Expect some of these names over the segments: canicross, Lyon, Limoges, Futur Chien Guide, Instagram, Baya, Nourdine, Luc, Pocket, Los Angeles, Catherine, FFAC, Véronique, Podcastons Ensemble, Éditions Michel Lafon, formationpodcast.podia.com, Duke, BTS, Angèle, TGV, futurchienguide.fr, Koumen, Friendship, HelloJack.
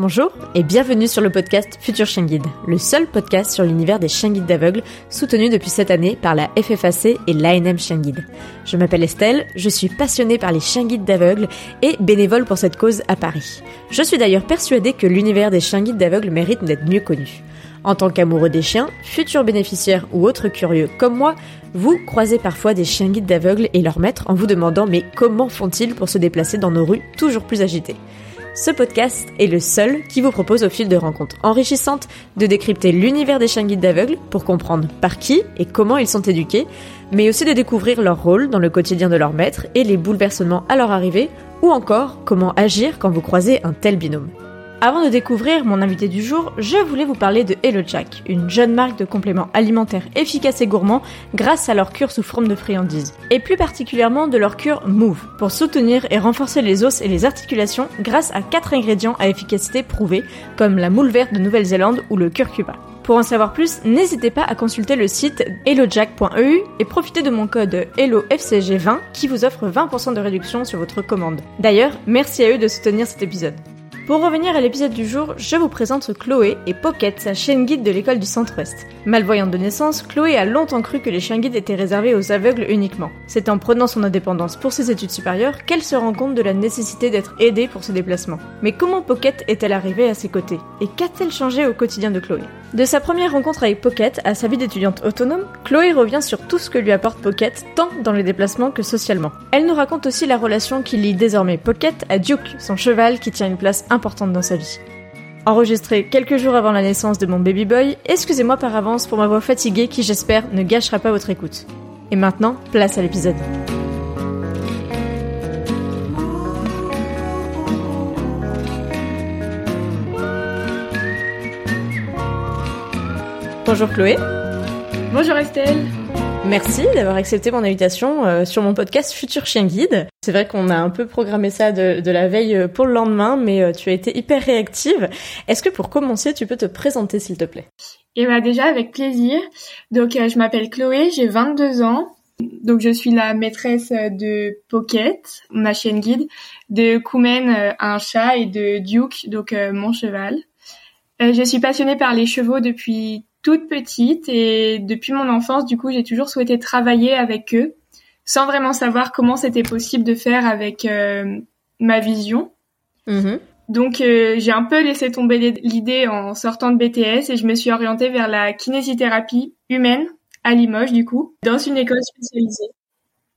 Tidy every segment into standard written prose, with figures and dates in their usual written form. Bonjour et bienvenue sur le podcast Futur Chien Guide, le seul podcast sur l'univers des chiens guides d'aveugles, soutenu depuis cette année par la FFAC et l'ANM Chien Guide. Je m'appelle Estelle, je suis passionnée par les chiens guides d'aveugles et bénévole pour cette cause à Paris. Je suis d'ailleurs persuadée que l'univers des chiens guides d'aveugles mérite d'être mieux connu. En tant qu'amoureux des chiens, futurs bénéficiaires ou autres curieux comme moi, vous croisez parfois des chiens guides d'aveugles et leurs maîtres en vous demandant mais comment font-ils pour se déplacer dans nos rues toujours plus agitées ? Ce podcast est le seul qui vous propose au fil de rencontres enrichissantes de décrypter l'univers des chiens guides d'aveugles pour comprendre par qui et comment ils sont éduqués, mais aussi de découvrir leur rôle dans le quotidien de leur maître et les bouleversements à leur arrivée, ou encore comment agir quand vous croisez un tel binôme. Avant de découvrir mon invité du jour, je voulais vous parler de HelloJack, une jeune marque de compléments alimentaires efficaces et gourmands grâce à leur cure sous forme de friandises, et plus particulièrement de leur cure Move, pour soutenir et renforcer les os et les articulations grâce à 4 ingrédients à efficacité prouvée, comme la moule verte de Nouvelle-Zélande ou le curcuma. Pour en savoir plus, n'hésitez pas à consulter le site hellojack.eu et profitez de mon code HelloFCG20 qui vous offre 20% de réduction sur votre commande. D'ailleurs, merci à eux de soutenir cet épisode. Pour revenir à l'épisode du jour, je vous présente Chloé et Pocket, sa chienne guide de l'école du Centre-Ouest. Malvoyante de naissance, Chloé a longtemps cru que les chiens guides étaient réservés aux aveugles uniquement. C'est en prenant son indépendance pour ses études supérieures qu'elle se rend compte de la nécessité d'être aidée pour ses déplacements. Mais comment Pocket est-elle arrivée à ses côtés ? Et qu'a-t-elle changé au quotidien de Chloé ? De sa première rencontre avec Pocket à sa vie d'étudiante autonome, Chloé revient sur tout ce que lui apporte Pocket, tant dans les déplacements que socialement. Elle nous raconte aussi la relation qui lie désormais Pocket à Duke, son cheval qui tient une place importante dans sa vie. Enregistré quelques jours avant la naissance de mon baby-boy, excusez-moi par avance pour ma voix fatiguée qui, j'espère, ne gâchera pas votre écoute. Et maintenant, place à l'épisode. Bonjour Chloé. Bonjour Estelle. Merci d'avoir accepté mon invitation sur mon podcast Futur Chien Guide. C'est vrai qu'on a un peu programmé ça de la veille pour le lendemain, mais tu as été hyper réactive. Est-ce que pour commencer, tu peux te présenter s'il te plaît ? Eh bien déjà, avec plaisir. Donc je m'appelle Chloé, j'ai 22 ans. Donc je suis la maîtresse de Pocket, ma chienne guide, de Koumen, un chat, et de Duke, donc mon cheval. Je suis passionnée par les chevaux depuis toute petite et depuis mon enfance, du coup, j'ai toujours souhaité travailler avec eux sans vraiment savoir comment c'était possible de faire avec ma vision. Mmh. Donc, j'ai un peu laissé tomber l'idée en sortant de BTS et je me suis orientée vers la kinésithérapie humaine à Limoges, du coup, dans une école spécialisée.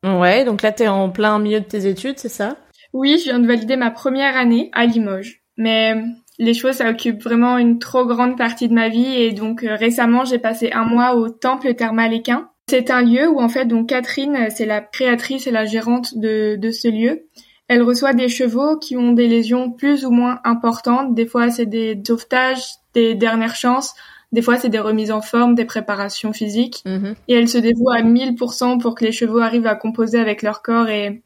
Ouais, donc là, t'es en plein milieu de tes études, c'est ça ? Oui, je viens de valider ma première année à Limoges, mais les chevaux, ça occupe vraiment une trop grande partie de ma vie et donc récemment, j'ai passé un mois au Temple Thermal. C'est un lieu où en fait, donc Catherine, c'est la créatrice et la gérante de ce lieu. Elle reçoit des chevaux qui ont des lésions plus ou moins importantes. Des fois, c'est des sauvetages, des dernières chances. Des fois, c'est des remises en forme, des préparations physiques. Mmh. Et elle se dévoue à 1000% pour que les chevaux arrivent à composer avec leur corps et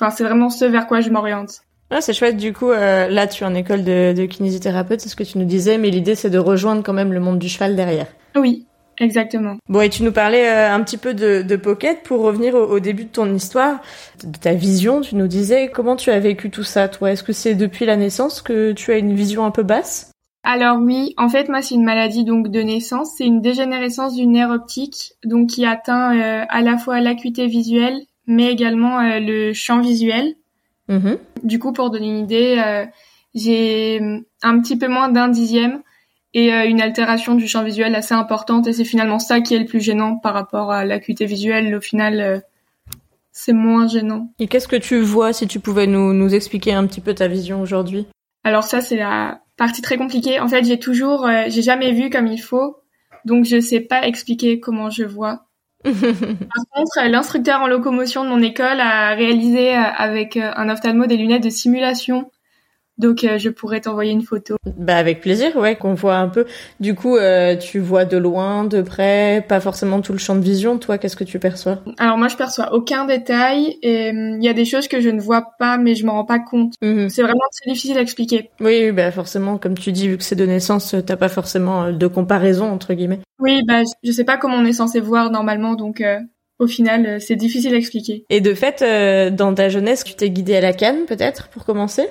enfin, c'est vraiment ce vers quoi je m'oriente. Ah, c'est chouette, du coup, là, tu es en école de kinésithérapeute, c'est ce que tu nous disais, mais l'idée, c'est de rejoindre quand même le monde du cheval derrière. Oui, exactement. Bon, et tu nous parlais un petit peu de Pocket, pour revenir au début de ton histoire, de ta vision, tu nous disais, comment tu as vécu tout ça, toi ? Est-ce que c'est depuis la naissance que tu as une vision un peu basse ? Alors oui, en fait, moi, c'est une maladie donc de naissance, c'est une dégénérescence du nerf optique, donc qui atteint à la fois l'acuité visuelle, mais également le champ visuel. Mmh. Du coup, pour donner une idée, j'ai un petit peu moins d'1/10 et une altération du champ visuel assez importante et c'est finalement ça qui est le plus gênant par rapport à l'acuité visuelle. Au final, c'est moins gênant. Et qu'est-ce que tu vois, si tu pouvais nous expliquer un petit peu ta vision aujourd'hui ? Alors ça, c'est la partie très compliquée. En fait, j'ai jamais vu comme il faut, donc je sais pas expliquer comment je vois. Par contre, l'instructeur en locomotion de mon école a réalisé avec un ophtalmo des lunettes de simulation. Donc, je pourrais t'envoyer une photo. Bah, avec plaisir, ouais, qu'on voit un peu. Du coup, tu vois de loin, de près, pas forcément tout le champ de vision. Toi, qu'est-ce que tu perçois ? Alors, moi, je perçois aucun détail et il y a des choses que je ne vois pas, mais je m'en rends pas compte. Mmh. C'est vraiment très difficile à expliquer. Oui, bah, forcément, comme tu dis, vu que c'est de naissance, t'as pas forcément de comparaison, entre guillemets. Oui, bah, je sais pas comment on est censé voir normalement, donc au final, c'est difficile à expliquer. Et de fait, dans ta jeunesse, tu t'es guidée à la canne, peut-être, pour commencer ?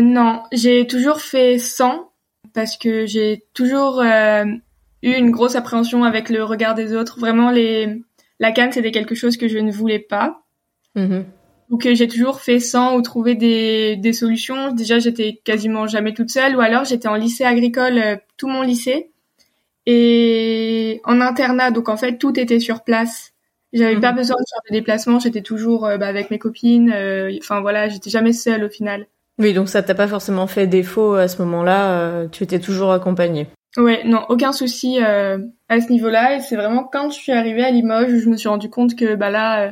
Non, Non, j'ai toujours fait sans parce que j'ai toujours eu une grosse appréhension avec le regard des autres. Vraiment, la canne, c'était quelque chose que je ne voulais pas. Mmh. Donc, j'ai toujours fait sans ou trouvé des solutions. Déjà, j'étais quasiment jamais toute seule. Ou alors, j'étais en lycée agricole, tout mon lycée. Et en internat, donc en fait, tout était sur place. J'avais pas besoin de faire de déplacement. J'étais toujours avec mes copines. Enfin, voilà, j'étais jamais seule au final. Oui, donc ça t'a pas forcément fait défaut à ce moment-là. Tu étais toujours accompagnée. Ouais, non, aucun souci à ce niveau-là. Et c'est vraiment quand je suis arrivée à Limoges où je me suis rendu compte que là,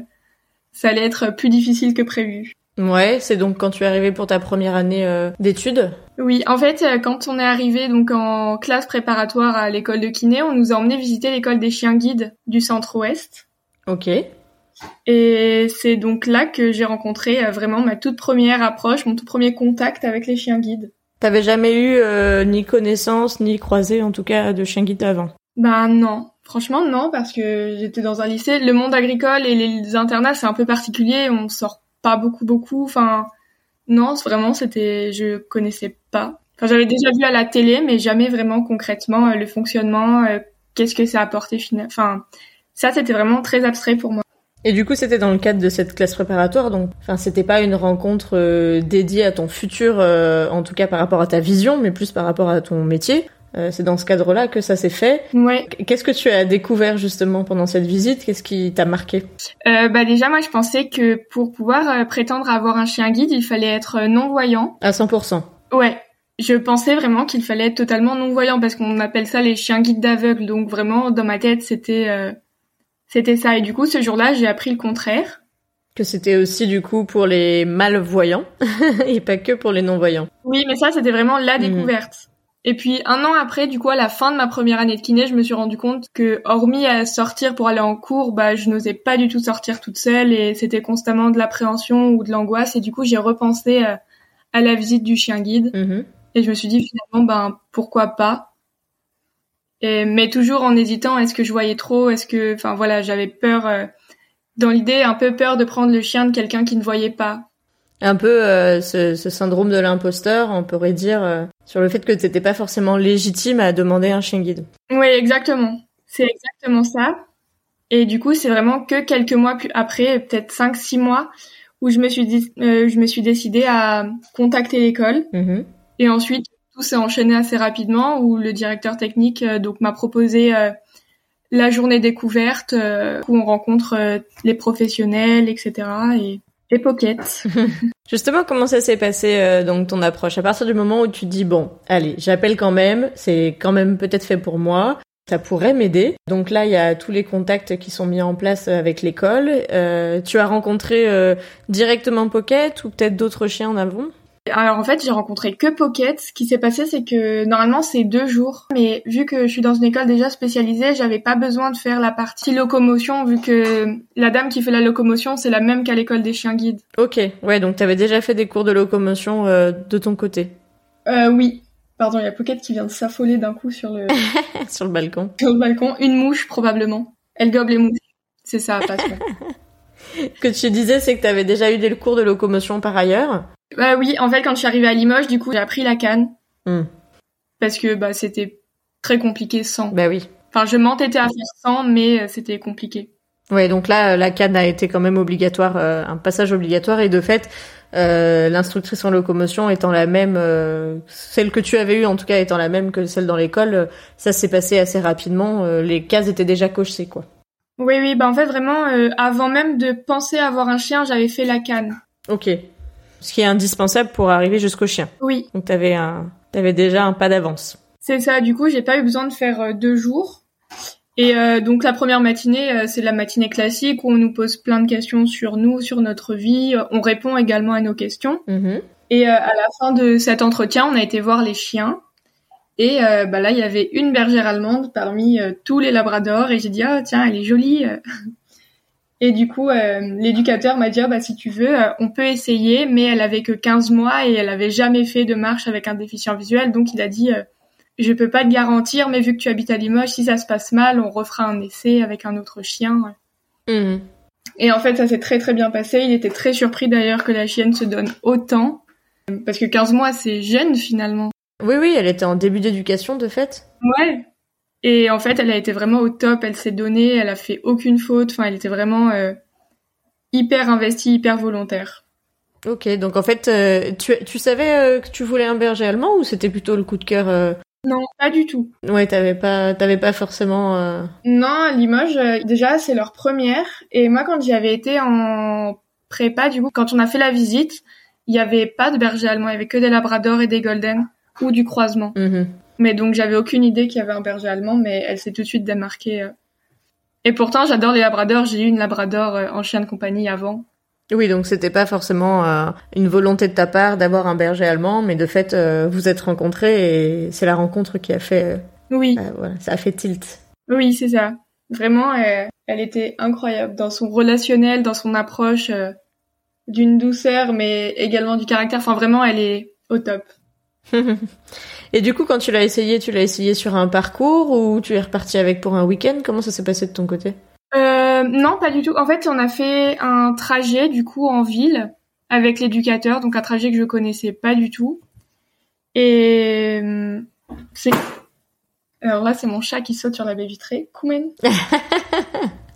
ça allait être plus difficile que prévu. Ouais, c'est donc quand tu es arrivée pour ta première année d'études? Oui, en fait, quand on est arrivé donc en classe préparatoire à l'école de kiné, on nous a emmené visiter l'école des chiens guides du Centre-Ouest. Ok. Et c'est donc là que j'ai rencontré vraiment ma toute première approche, mon tout premier contact avec les chiens guides. T'avais jamais eu ni connaissance, ni croisé en tout cas de chiens guides avant? Ben non. Franchement, non, parce que j'étais dans un lycée. Le monde agricole et les internats, c'est un peu particulier. On sort pas beaucoup. Enfin, non, vraiment, je connaissais pas. Enfin, j'avais déjà vu à la télé, mais jamais vraiment concrètement le fonctionnement. Qu'est-ce que ça apportait finalement. Enfin, ça, c'était vraiment très abstrait pour moi. Et du coup, c'était dans le cadre de cette classe préparatoire, donc, enfin, c'était pas une rencontre dédiée à ton futur, en tout cas par rapport à ta vision, mais plus par rapport à ton métier. C'est dans ce cadre-là que ça s'est fait. Ouais. Qu'est-ce que tu as découvert justement pendant cette visite? Qu'est-ce qui t'a marqué? Déjà, moi, je pensais que pour pouvoir prétendre avoir un chien guide, il fallait être non-voyant. À 100%? Ouais. Je pensais vraiment qu'il fallait être totalement non-voyant parce qu'on appelle ça les chiens guides d'aveugles. Donc vraiment, dans ma tête, c'était ça. Et du coup, ce jour-là, j'ai appris le contraire. Que c'était aussi du coup pour les malvoyants et pas que pour les non-voyants. Oui, mais ça, c'était vraiment la découverte. Et puis, 1 an après, du coup, à la fin de ma première année de kiné, je me suis rendu compte que, hormis à sortir pour aller en cours, je n'osais pas du tout sortir toute seule et c'était constamment de l'appréhension ou de l'angoisse. Et du coup, j'ai repensé à la visite du chien guide. Mmh. Et je me suis dit, finalement, pourquoi pas? Mais toujours en hésitant, est-ce que je voyais trop? Enfin, voilà, j'avais peur, dans l'idée, un peu peur de prendre le chien de quelqu'un qui ne voyait pas. Un peu ce syndrome de l'imposteur, on pourrait dire, sur le fait que t'étais pas forcément légitime à demander un chien guide. Oui, exactement. C'est exactement ça. Et du coup, c'est vraiment que quelques mois après, peut-être 5-6 mois, où je me suis décidée à contacter l'école. Mmh. Et ensuite, tout s'est enchaîné assez rapidement, où le directeur technique donc m'a proposé la journée découverte, où on rencontre les professionnels, etc. Et Pocket. Justement, comment ça s'est passé donc ton approche? À partir du moment où tu dis bon, allez, j'appelle quand même, c'est quand même peut-être fait pour moi, ça pourrait m'aider. Donc là, il y a tous les contacts qui sont mis en place avec l'école. Tu as rencontré directement Pocket ou peut-être d'autres chiens en avant? Alors en fait, j'ai rencontré que Pocket. Ce qui s'est passé, c'est que normalement, c'est 2 jours. Mais vu que je suis dans une école déjà spécialisée, j'avais pas besoin de faire la partie locomotion, vu que la dame qui fait la locomotion, c'est la même qu'à l'école des chiens guides. Ok, ouais, donc t'avais déjà fait des cours de locomotion de ton côté? Oui. Pardon, il y a Pocket qui vient de s'affoler d'un coup sur le... sur le balcon. Sur le balcon, une mouche probablement. Elle gobe les mouches. C'est ça, passe. Que tu disais, c'est que t'avais déjà eu des cours de locomotion par ailleurs? Bah oui, en fait, quand je suis arrivée à Limoges, du coup, j'ai appris la canne. Mm. Parce que c'était très compliqué sans. Bah oui. Enfin, je m'entêtais à faire sans, mais c'était compliqué. Ouais, donc là, la canne a été quand même obligatoire, un passage obligatoire. Et de fait, l'instructrice en locomotion étant la même, celle que tu avais eue en tout cas étant la même que celle dans l'école, ça s'est passé assez rapidement. Les cases étaient déjà cochées, quoi. Oui, en fait, vraiment, avant même de penser avoir un chien, j'avais fait la canne. Ok. Ce qui est indispensable pour arriver jusqu'au chien. Oui. Donc t'avais déjà un pas d'avance. C'est ça, du coup, j'ai pas eu besoin de faire 2 jours. Et donc la première matinée, c'est la matinée classique où on nous pose plein de questions sur nous, sur notre vie. On répond également à nos questions. Mm-hmm. Et à la fin de cet entretien, on a été voir les chiens. Et là, il y avait une bergère allemande parmi tous les labradors. Et j'ai dit, ah tiens, elle est jolie. Et du coup, l'éducateur m'a dit, si tu veux, on peut essayer, mais elle avait que 15 mois et elle avait jamais fait de marche avec un déficient visuel. Donc, il a dit, je peux pas te garantir, mais vu que tu habites à Limoges, si ça se passe mal, on refera un essai avec un autre chien. Mmh. Et en fait, ça s'est très, très bien passé. Il était très surpris d'ailleurs que la chienne se donne autant. Parce que 15 mois, c'est jeune, finalement. Oui, elle était en début d'éducation, de fait. Ouais. Et en fait, elle a été vraiment au top, elle s'est donnée, elle a fait aucune faute. Enfin, elle était vraiment hyper investie, hyper volontaire. Ok, donc en fait, tu savais que tu voulais un berger allemand ou c'était plutôt le coup de cœur Non, pas du tout. Ouais, t'avais pas forcément... Non, Limoges, déjà, c'est leur première. Et moi, quand j'y avais été en prépa, du coup, quand on a fait la visite, il n'y avait pas de berger allemand, il n'y avait que des labradors et des golden ou du croisement. Mm-hmm. Mais donc, j'avais aucune idée qu'il y avait un berger allemand, mais elle s'est tout de suite démarquée. Et pourtant, j'adore les labradors. J'ai eu une labrador en chien de compagnie avant. Oui, donc c'était pas forcément une volonté de ta part d'avoir un berger allemand, mais de fait, vous êtes rencontrés et c'est la rencontre qui a fait... Oui. Voilà, ça a fait tilt. Oui, c'est ça. Vraiment, elle était incroyable dans son relationnel, dans son approche d'une douceur, mais également du caractère. Enfin, vraiment, elle est au top. Et du coup, quand tu l'as essayé sur un parcours ou tu es reparti avec pour un week-end? Comment ça s'est passé de ton côté? Non, pas du tout. En fait, on a fait un trajet, du coup, en ville avec l'éducateur, donc un trajet que je connaissais pas du tout. Et c'est... Alors là, c'est mon chat qui saute sur la baie vitrée. Koumen.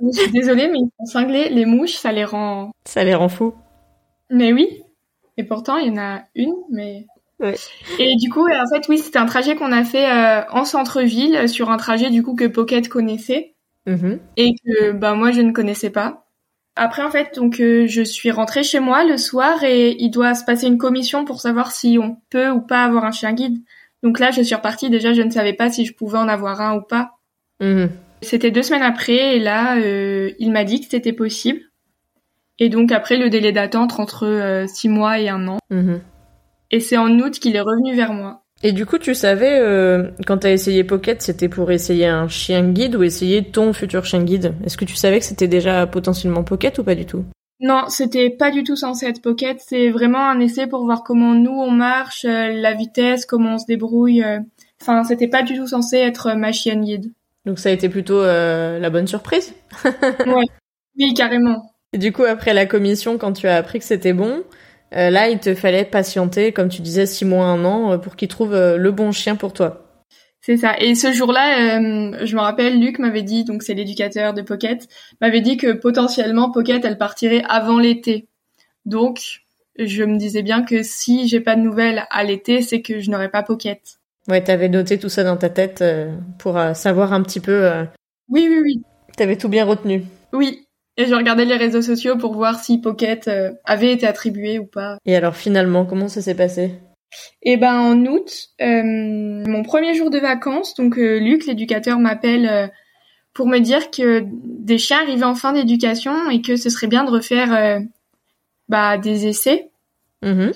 Je suis désolée, mais ils sont cinglés. Les mouches, ça les rend fous. Mais oui. Et pourtant, il y en a une, mais... Ouais. Et du coup, en fait, oui, c'était un trajet qu'on a fait en centre-ville, sur un trajet, du coup, que Pocket connaissait. Mmh. Et que moi je ne connaissais pas. Après en fait donc je suis rentrée chez moi le soir et il doit se passer une commission pour savoir si on peut ou pas avoir un chien guide. Donc là je suis repartie, déjà je ne savais pas si je pouvais en avoir un ou pas. Mmh. C'était 2 semaines après et là il m'a dit que c'était possible. Et donc après le délai d'attente entre 6 mois et 1 an. Mmh. Et c'est en août qu'il est revenu vers moi. Et du coup, tu savais, quand t'as essayé Pocket, c'était pour essayer un chien guide ou essayer ton futur chien guide? Est-ce que tu savais que c'était déjà potentiellement Pocket ou pas du tout? Non, c'était pas du tout censé être Pocket. C'est vraiment un essai pour voir comment nous, on marche, la vitesse, comment on se débrouille. Enfin, c'était pas du tout censé être ma chienne guide. Donc ça a été plutôt la bonne surprise. Ouais. Oui, carrément. Et du coup, après la commission, quand tu as appris que c'était bon... là, il te fallait patienter, comme tu disais, 6 mois, 1 an, pour qu'il trouve le bon chien pour toi. C'est ça. Et ce jour-là, je me rappelle, Luc m'avait dit, donc c'est l'éducateur de Pocket, m'avait dit que potentiellement, Pocket, elle partirait avant l'été. Donc, je me disais bien que si j'ai pas de nouvelles à l'été, c'est que je n'aurais pas Pocket. Ouais, t'avais noté tout ça dans ta tête pour savoir un petit peu... Oui. T'avais tout bien retenu. Oui. Et je regardais les réseaux sociaux pour voir si Pocket avait été attribué ou pas. Et alors finalement, comment ça s'est passé? Eh ben en août, mon premier jour de vacances, donc Luc, l'éducateur, m'appelle pour me dire que des chiens arrivaient en fin d'éducation et que ce serait bien de refaire des essais. Mmh.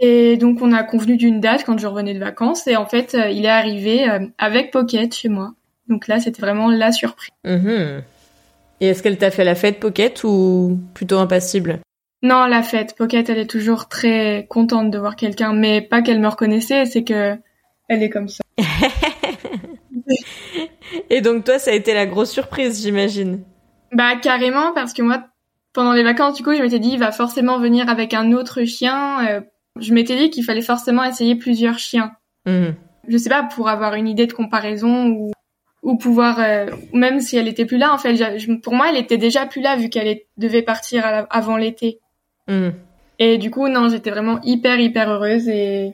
Et donc on a convenu d'une date quand je revenais de vacances et en fait, il est arrivé avec Pocket chez moi. Donc là, c'était vraiment la surprise. Mmh. Et est-ce qu'elle t'a fait la fête, Pocket, ou plutôt impassible? Non, la fête. Pocket, elle est toujours très contente de voir quelqu'un, mais pas qu'elle me reconnaissait, c'est que elle est comme ça. Et donc toi, ça a été la grosse surprise, j'imagine. Bah carrément, parce que moi, pendant les vacances, du coup, je m'étais dit, il va forcément venir avec un autre chien. Je m'étais dit qu'il fallait forcément essayer plusieurs chiens. Mmh. Je sais pas, pour avoir une idée de comparaison ou pouvoir, même si elle était plus là, en fait, pour moi, elle était déjà plus là vu qu'elle devait partir avant l'été. Mmh. Et du coup, non, j'étais vraiment hyper, hyper heureuse et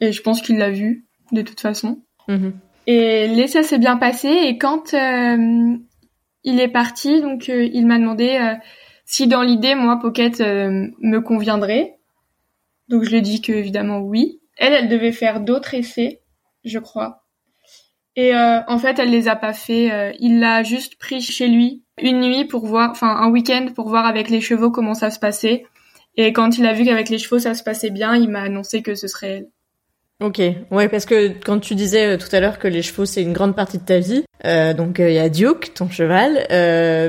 je pense qu'il l'a vu, de toute façon. Mmh. Et l'essai s'est bien passé et quand il est parti, donc il m'a demandé si dans l'idée, moi, Pocket me conviendrait. Donc je lui ai dit que, évidemment, oui. Elle devait faire d'autres essais, je crois. Et en fait, elle les a pas fait. Il l'a juste pris chez lui une nuit pour voir, enfin un week-end pour voir avec les chevaux comment ça se passait. Et quand il a vu qu'avec les chevaux ça se passait bien, il m'a annoncé que ce serait elle. Ok, ouais, parce que quand tu disais tout à l'heure que les chevaux c'est une grande partie de ta vie, donc il y a Duke, ton cheval,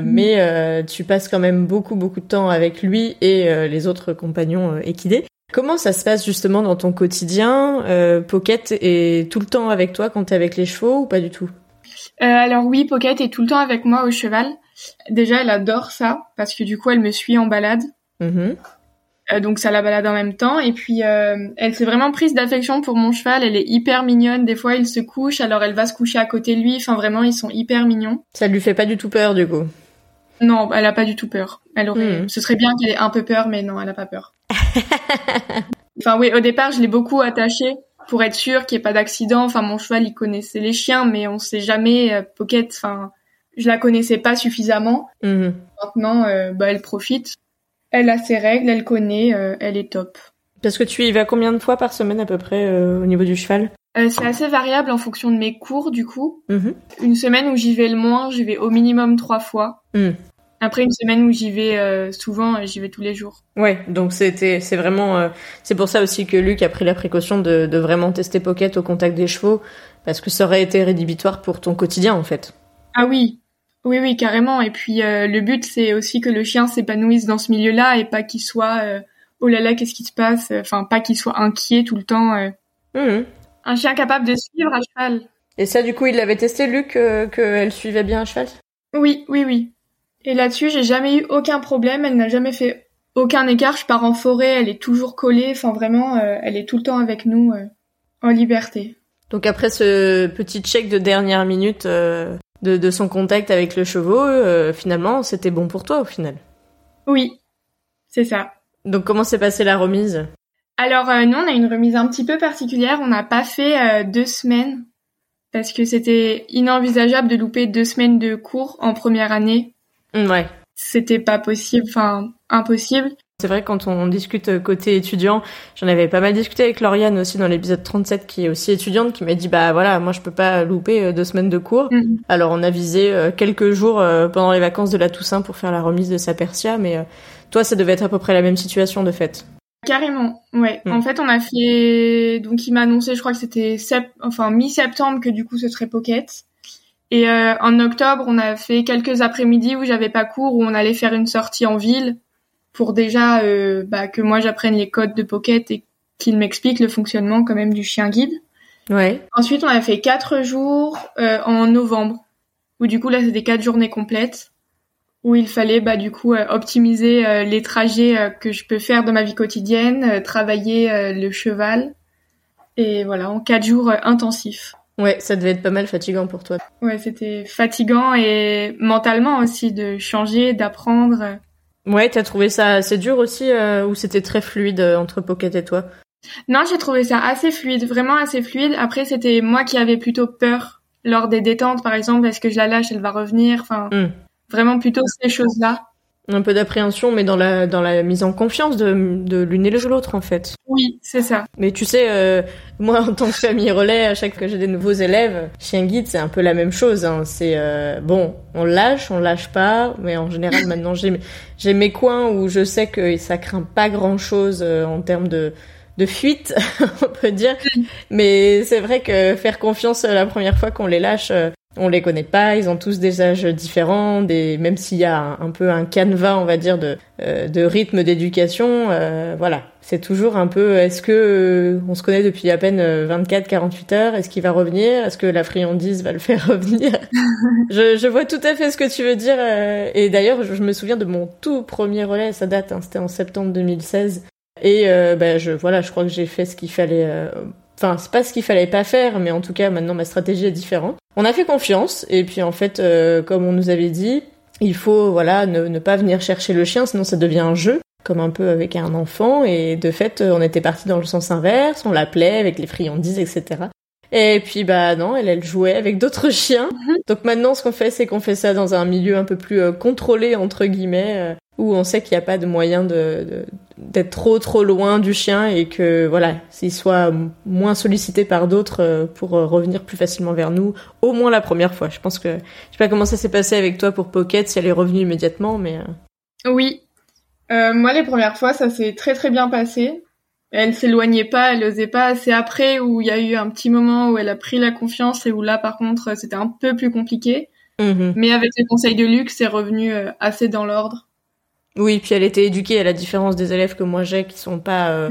mais tu passes quand même beaucoup de temps avec lui et les autres compagnons équidés. Comment ça se passe justement dans ton quotidien? Pocket est tout le temps avec toi quand t'es avec les chevaux ou pas du tout? Alors oui, Pocket est tout le temps avec moi au cheval. Déjà, elle adore ça parce que du coup, elle me suit en balade. Mmh. Donc ça la balade en même temps, et puis elle s'est vraiment prise d'affection pour mon cheval. Elle est hyper mignonne, des fois il se couche, alors elle va se coucher à côté de lui, enfin vraiment ils sont hyper mignons. Ça lui fait pas du tout peur du coup? Non, elle a pas du tout peur. Elle aurait... Ce serait bien qu'elle ait un peu peur, mais non, elle a pas peur. Enfin oui, au départ je l'ai beaucoup attachée pour être sûre qu'il n'y ait pas d'accident. Enfin mon cheval il connaissait les chiens, mais on sait jamais, Pocket, enfin je la connaissais pas suffisamment. Maintenant elle profite. Elle a ses règles, elle connaît, elle est top. Parce que tu y vas combien de fois par semaine à peu près au niveau du cheval? C'est assez variable en fonction de mes cours du coup. Une semaine où j'y vais le moins, j'y vais au minimum 3 fois. Après une semaine où j'y vais souvent, j'y vais tous les jours. Ouais, donc c'est vraiment... c'est pour ça aussi que Luc a pris la précaution de vraiment tester Pocket au contact des chevaux, parce que ça aurait été rédhibitoire pour ton quotidien en fait. Ah oui. Oui, carrément. Et puis, le but, c'est aussi que le chien s'épanouisse dans ce milieu-là et pas qu'il soit « oh là là, qu'est-ce qui se passe ?» Enfin, pas qu'il soit inquiet tout le temps. Un chien capable de suivre à cheval. Et ça, du coup, il l'avait testé, Luc, qu'elle suivait bien à cheval? Oui. Et là-dessus, j'ai jamais eu aucun problème. Elle n'a jamais fait aucun écart. Je pars en forêt, elle est toujours collée. Enfin, vraiment, elle est tout le temps avec nous, en liberté. Donc après ce petit check de dernière minute... De son contact avec le chevaux, finalement, c'était bon pour toi, au final. Oui, c'est ça. Donc, comment s'est passée la remise? Alors, nous, on a une remise un petit peu particulière. On n'a pas fait 2 semaines, parce que c'était inenvisageable de louper 2 semaines de cours en première année. Ouais. C'était pas possible, enfin, impossible. C'est vrai, quand on discute côté étudiant, j'en avais pas mal discuté avec Lauriane aussi dans l'épisode 37, qui est aussi étudiante, qui m'a dit « bah voilà, moi je peux pas louper 2 semaines de cours ». Alors on a visé quelques jours pendant les vacances de la Toussaint pour faire la remise de sa Persia, mais toi ça devait être à peu près la même situation de fait. Carrément, ouais. En fait on a fait... Donc il m'a annoncé, je crois que c'était mi-septembre que du coup ce serait Pocket. Et en octobre, on a fait quelques après-midi où j'avais pas cours, où on allait faire une sortie en ville, pour déjà que moi j'apprenne les codes de Pocket et qu'il m'explique le fonctionnement quand même du chien guide. Ouais. Ensuite, on a fait 4 jours en novembre, où du coup là c'était 4 journées complètes, où il fallait optimiser les trajets que je peux faire dans ma vie quotidienne, travailler le cheval, et voilà, en 4 jours intensifs. Ouais, ça devait être pas mal fatigant pour toi. Ouais, c'était fatigant, et mentalement aussi, de changer, d'apprendre... Ouais, t'as trouvé ça assez dur aussi, ou c'était très fluide entre Pocket et toi? Non, j'ai trouvé ça assez fluide, vraiment assez fluide. Après, c'était moi qui avais plutôt peur lors des détentes, par exemple, est-ce que je la lâche, elle va revenir, vraiment plutôt ces choses-là. Un peu d'appréhension, mais dans la mise en confiance de l'une et de l'autre, en fait. Oui, c'est ça. Mais tu sais, moi, en tant que famille relais, à chaque fois que j'ai des nouveaux élèves, chien guide, c'est un peu la même chose, hein. C'est, on lâche pas, mais en général, maintenant, j'ai mes coins où je sais que ça craint pas grand-chose en termes de fuite, on peut dire. Mais c'est vrai que faire confiance la première fois qu'on les lâche... On les connaît pas, ils ont tous des âges différents, même s'il y a un peu un canevas, on va dire, de rythme d'éducation, voilà. C'est toujours un peu, est-ce que on se connaît depuis à peine 24-48 heures, est-ce qu'il va revenir, est-ce que la friandise va le faire revenir? Je vois tout à fait ce que tu veux dire, et d'ailleurs, je me souviens de mon tout premier relais, ça date, hein, c'était en septembre 2016, et je crois que j'ai fait ce qu'il fallait... Enfin, c'est pas ce qu'il fallait pas faire, mais en tout cas, maintenant, ma stratégie est différente. On a fait confiance, et puis en fait, comme on nous avait dit, il faut, ne pas venir chercher le chien, sinon ça devient un jeu, comme un peu avec un enfant, et de fait, on était parti dans le sens inverse, on l'appelait avec les friandises, etc. Et puis, non, elle jouait avec d'autres chiens. Donc maintenant, ce qu'on fait, c'est qu'on fait ça dans un milieu un peu plus contrôlé, entre guillemets, où on sait qu'il n'y a pas de moyen d'être trop loin du chien et que, s'il soit moins sollicité par d'autres pour revenir plus facilement vers nous, au moins la première fois. Je pense que... Je sais pas comment ça s'est passé avec toi pour Pocket, si elle est revenue immédiatement, mais... Oui. Moi, les premières fois, ça s'est très très bien passé. Elle s'éloignait pas, elle osait pas. C'est après où il y a eu un petit moment où elle a pris la confiance et où là, par contre, c'était un peu plus compliqué. Mais avec les conseils de Luc, c'est revenu assez dans l'ordre. Oui, puis elle était éduquée, à la différence des élèves que moi j'ai, qui sont pas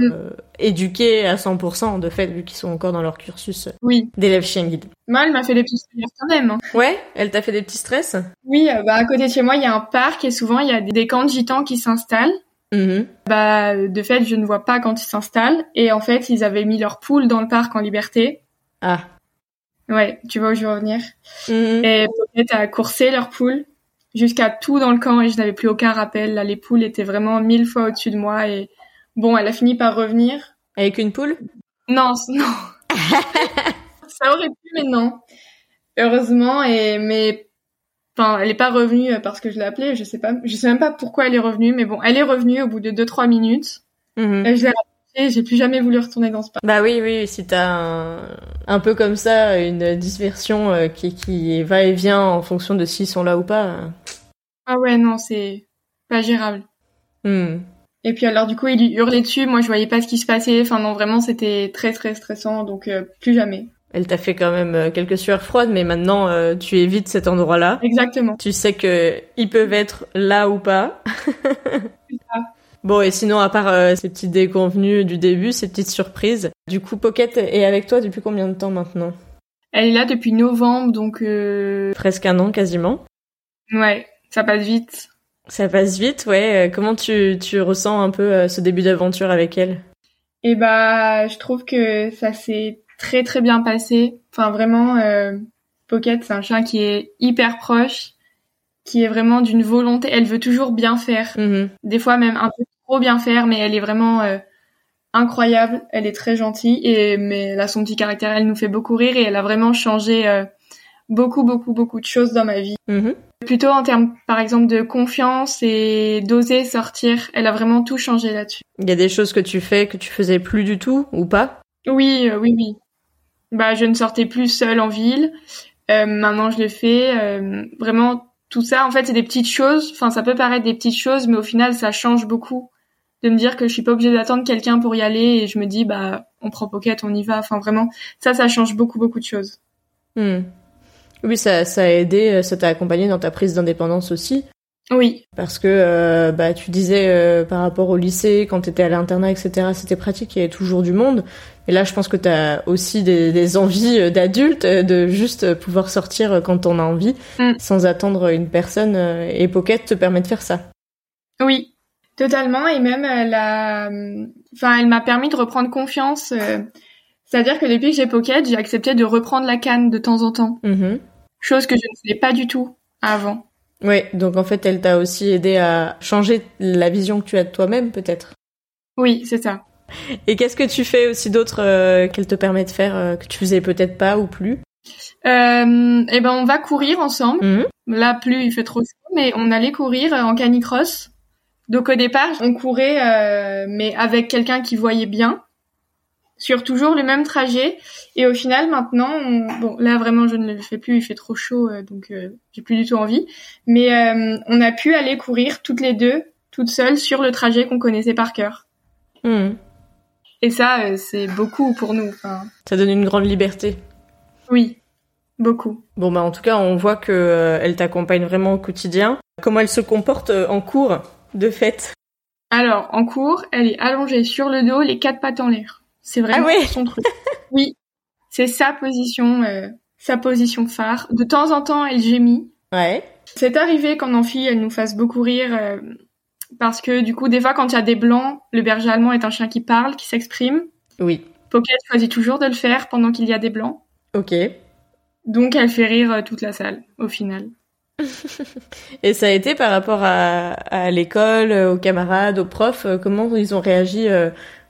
éduqués à 100%, de fait, vu qu'ils sont encore dans leur cursus d'élèves chien guide. Moi, elle m'a fait des petits stress quand même. Ouais, elle t'a fait des petits stress? Oui, à côté de chez moi, il y a un parc et souvent, il y a des camps de gitans qui s'installent. Mmh. Bah, de fait, je ne vois pas quand ils s'installent. Et en fait, ils avaient mis leurs poules dans le parc en liberté. Ah. Ouais, tu vois où je veux revenir. Mmh. Et Pocket a coursé leurs poules jusqu'à tout dans le camp et je n'avais plus aucun rappel. Là, les poules étaient vraiment 1000 fois au-dessus de moi. Et bon, elle a fini par revenir. Avec une poule ? Non. Ça aurait pu, mais non. Heureusement, enfin, elle n'est pas revenue parce que je l'ai appelée, je sais même pas pourquoi elle est revenue, mais bon, elle est revenue au bout de 2-3 minutes. Mm-hmm. Je l'ai appelée, j'ai plus jamais voulu retourner dans ce parc. Bah oui, si t'as un peu comme ça, une dispersion qui va et vient en fonction de s'ils sont là ou pas. Ah ouais, non, c'est pas gérable. Mm. Et puis alors du coup, il lui hurlait dessus, moi je voyais pas ce qui se passait, enfin non, vraiment c'était très très stressant, donc plus jamais. Elle t'a fait quand même quelques sueurs froides, mais maintenant, tu évites cet endroit-là. Exactement. Tu sais qu'ils peuvent être là ou pas. C'est ça. Bon, et sinon, à part ces petites déconvenues du début, ces petites surprises, du coup, Pocket est avec toi depuis combien de temps maintenant ? Elle est là depuis novembre, donc... Presque un an, quasiment. Ouais, ça passe vite. Ça passe vite, ouais. Comment tu ressens un peu ce début d'aventure avec elle ? Eh bah, je trouve que ça s'est... très très bien passé, enfin vraiment Pocket c'est un chien qui est hyper proche, qui est vraiment d'une volonté, elle veut toujours bien faire, mmh. Des fois même un peu trop bien faire, mais elle est vraiment incroyable, elle est très gentille, mais elle a son petit caractère, elle nous fait beaucoup rire et elle a vraiment changé beaucoup de choses dans ma vie, mmh. Plutôt en termes par exemple de confiance et d'oser sortir, elle a vraiment tout changé là-dessus. Il y a des choses que tu fais que tu faisais plus du tout ou pas? Oui. Bah, je ne sortais plus seule en ville. Maintenant, je le fais. Vraiment, tout ça, en fait, c'est des petites choses. Enfin, ça peut paraître des petites choses, mais au final, ça change beaucoup. De me dire que je suis pas obligée d'attendre quelqu'un pour y aller et je me dis, bah, on prend Pocket, on y va. Enfin, vraiment, ça change beaucoup de choses. Mmh. Oui, ça a aidé, ça t'a accompagné dans ta prise d'indépendance aussi. Oui. Parce que bah tu disais par rapport au lycée, quand t'étais à l'internat, etc., c'était pratique, il y avait toujours du monde. Et là, je pense que t'as aussi des envies d'adulte, de juste pouvoir sortir quand on a envie, sans attendre une personne. Et Pocket te permet de faire ça. Oui, totalement. Et même, elle m'a permis de reprendre confiance. C'est-à-dire que depuis que j'ai Pocket, j'ai accepté de reprendre la canne de temps en temps. Mm-hmm. Chose que je ne faisais pas du tout avant. Oui, donc en fait, elle t'a aussi aidé à changer la vision que tu as de toi-même, peut-être. Oui, c'est ça. Et qu'est-ce que tu fais aussi d'autre qu'elle te permet de faire, que tu faisais peut-être pas ou plus ? On va courir ensemble. Mm-hmm. Là, plus il fait trop chaud, mais on allait courir en canicross. Donc au départ, on courait, mais avec quelqu'un qui voyait bien, sur toujours le même trajet. Et au final, maintenant, bon, là, vraiment, je ne le fais plus, il fait trop chaud, donc j'ai plus du tout envie. Mais on a pu aller courir toutes les deux, toutes seules, sur le trajet qu'on connaissait par cœur. Mmh. Et ça, c'est beaucoup pour nous. Fin... Ça donne une grande liberté. Oui, beaucoup. Bon, bah, en tout cas, on voit qu'elle t'accompagne vraiment au quotidien. Comment elle se comporte en cours, de fait ? Alors, en cours, elle est allongée sur le dos, les 4 pattes en l'air. C'est vraiment son truc. Oui, c'est sa position phare. De temps en temps, elle gémit. Ouais. C'est arrivé qu'en amphi, elle nous fasse beaucoup rire parce que du coup, des fois, quand il y a des blancs, le berger allemand est un chien qui parle, qui s'exprime. Oui. Pocket choisit toujours de le faire pendant qu'il y a des blancs. Ok. Donc, elle fait rire toute la salle, au final. Et ça a été par rapport à l'école, aux camarades, aux profs, comment ils ont réagi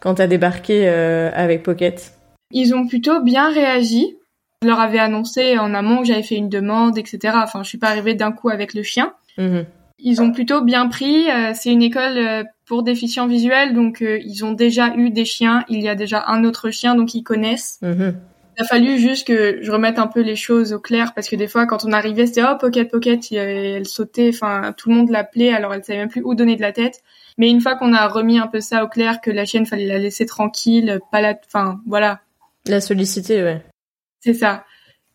quand t'as débarqué avec Pocket ? Ils ont plutôt bien réagi. Je leur avais annoncé en amont que j'avais fait une demande, etc. Enfin, je suis pas arrivée d'un coup avec le chien. Mmh. Ils ont plutôt bien pris. C'est une école pour déficients visuels, donc ils ont déjà eu des chiens. Il y a déjà un autre chien, donc ils connaissent. Mmh. Il a fallu juste que je remette un peu les choses au clair, parce que des fois, quand on arrivait, c'était « Oh, Pocket », elle sautait, enfin, tout le monde l'appelait, alors elle savait même plus où donner de la tête. Mais une fois qu'on a remis un peu ça au clair, que la chienne, fallait la laisser tranquille, pas la... Enfin, voilà. La solliciter, ouais. C'est ça.